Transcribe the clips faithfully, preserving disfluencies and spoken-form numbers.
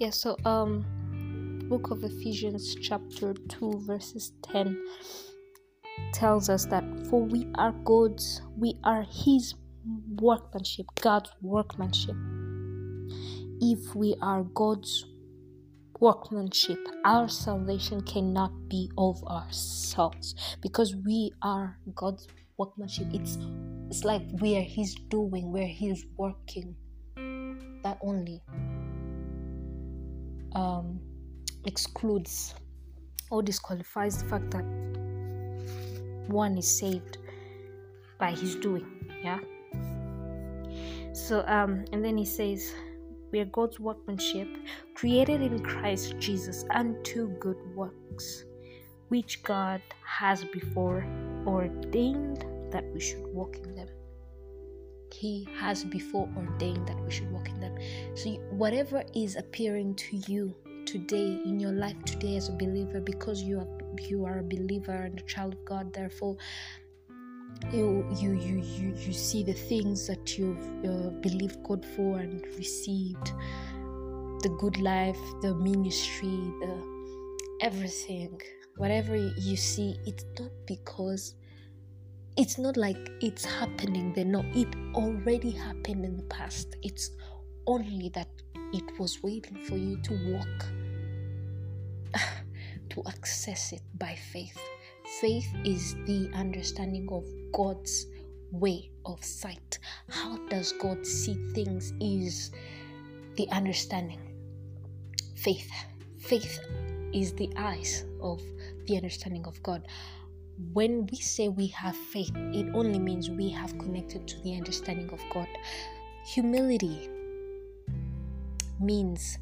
yeah so um book of Ephesians chapter two verses ten tells us that for we are God's, we are his workmanship, God's workmanship. If we are God's workmanship, our salvation cannot be of ourselves, because we are God's workmanship. It's it's like we are his doing, where he's working. That only um, excludes or disqualifies the fact that one is saved by his doing. Yeah. So um, and then he says, we are God's workmanship, created in Christ Jesus unto good works, which God has before ordained that we should walk in them. He has before ordained that we should walk in them. So whatever is appearing to you today, in your life today as a believer, because you are you are a believer and a child of God, therefore You, you you you you see the things that you've uh, believed God for and received, the good life, the ministry, the everything, whatever you see. It's not because it's not like it's happening then. No, it already happened in the past. It's only that it was waiting for you to walk, to access it by faith. Faith is the understanding of God's way of sight. How does God see things is the understanding. Faith. Faith is the eyes of the understanding of God. When we say we have faith, it only means we have connected to the understanding of God. Humility means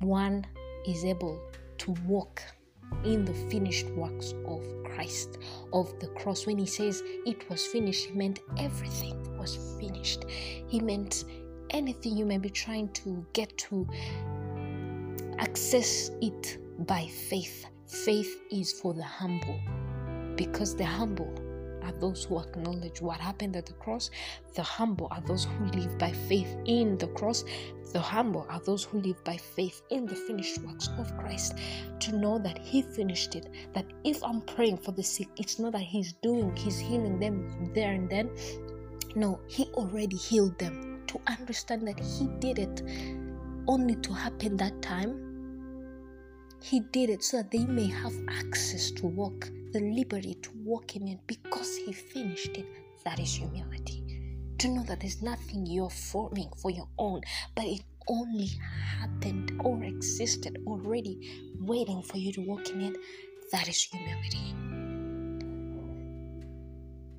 one is able to walk in the finished works of Christ, of the cross. When he says it was finished, he meant everything was finished. He meant anything you may be trying to get to, access it by faith. Faith is for the humble, because the humble are those who acknowledge what happened at the cross. The humble are those who live by faith in the cross. The humble are those who live by faith in the finished works of Christ, to know that he finished it. That if I'm praying for the sick, it's not that he's doing, he's healing them there and then. No, he already healed them. To understand that he did it only to happen that time. He did it so that they may have access to walk, the liberty to walk in it, because he finished it. That is humility. To know that there's nothing you're forming for your own, but it only happened or existed already, waiting for you to walk in it. That is humility.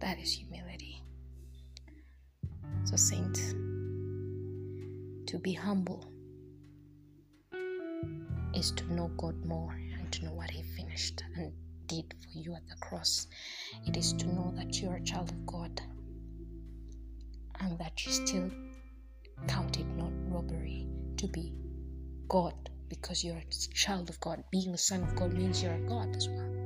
That is humility. So, saints, to be humble is to know God more and to know what he finished and did for you at the cross. It is to know that you are a child of God, and that you still counted not robbery to be God, because you're a child of God. Being a son of God means you're a God as well.